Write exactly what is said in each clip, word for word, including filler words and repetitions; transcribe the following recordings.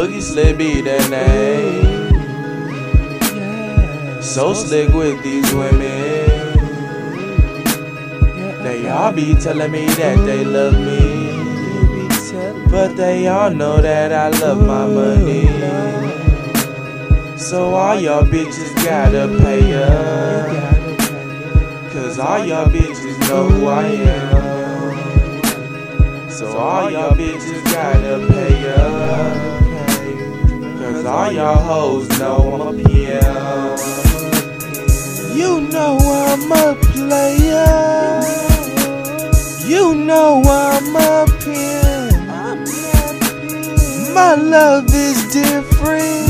Boogie Slick be their name. Yeah. So slick with these women. They all be telling me that they love me, but they all know that I love my money. So all y'all bitches gotta pay up, cause all y'all bitches know who I am. So all y'all bitches gotta pay up, cause all y'all hoes know I'm a P M. You know I'm a player. You know I'm a pimp. My love is different.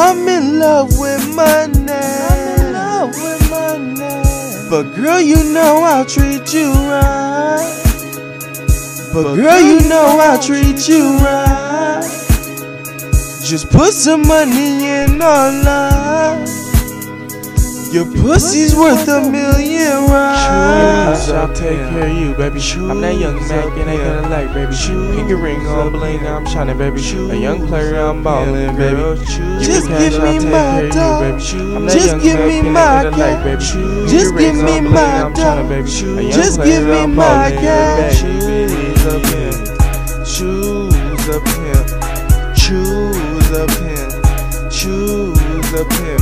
I'm in love with my name. But girl, you know I'll treat you right. But girl, you know I'll treat you right. Just put some money in our life. Your pussy's worth a million rides. True, I'll take care of you, baby. I'm that young Mac and ain't gonna like, baby. Pinky ring on bling, I'm shining, baby. A young player, I'm ballin', baby. Just give me my dog. Just give me my cat. Just give me my dog. Just give me my cat. Choose a pimp, choose a pimp, choose a pimp,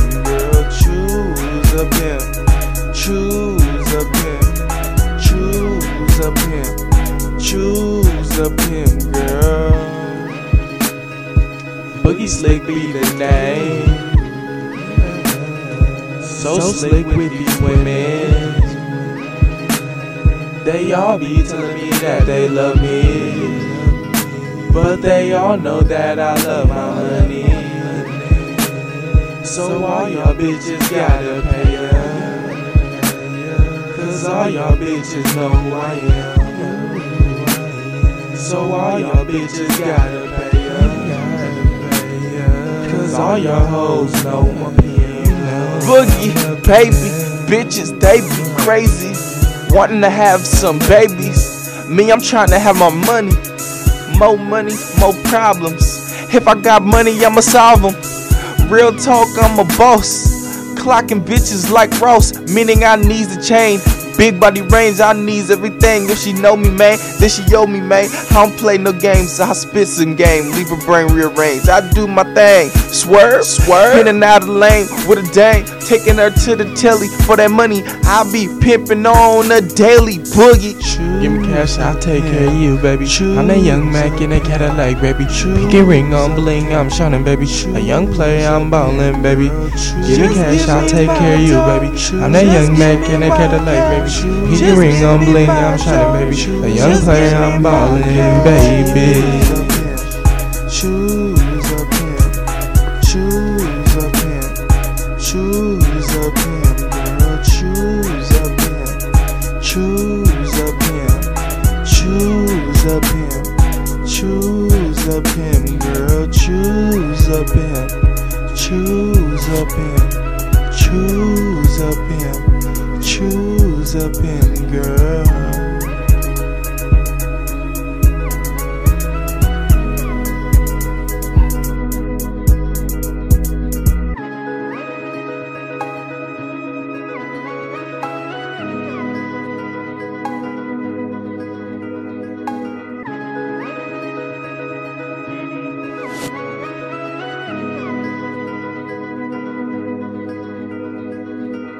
choose a pimp, girl, choose a pimp, choose a pimp, choose a pimp, choose a pimp, girl. Boogie Slick be the name, so slick with these women. They all be telling me that they love me, but they all know that I love my honey. So all y'all bitches gotta pay up, cause all y'all bitches know who I am. So all y'all bitches gotta pay up, cause all y'all hoes know my P M. Boogie, baby, bitches, they be crazy, wanting to have some babies. Me, I'm trying to have my money. More money, more problems. If I got money, I'ma solve them. Real talk, I'm a boss. Clocking bitches like Ross, meaning I needs the chain. Big body range, I needs everything. If she know me, man, then she owe me, man. I don't play no games, so I spit some game. Leave her brain rearranged, I do my thing. Swerve, swerve, in and out of the lane with a dang. Taking her to the telly for that money. I be pimping on a daily. Boogie, choose, give me cash, I'll take care of you, baby. Choose, I'm that young Mac in a Cadillac, baby. Pinky ring on bling, I'm shining, baby. A young player, I'm ballin', baby. Give me cash, I'll take care of you, baby. I'm that young Mac in a Cadillac, baby. Pinky ring on bling, I'm shining, baby. A young player, I'm ballin', baby. Choose a pimp, choose a pimp, choose a pimp, girl, choose a pimp, choose a pimp, choose a pimp, choose a pimp, girl, choose a pimp, choose a pimp, choose a pimp, choose a pimp, girl.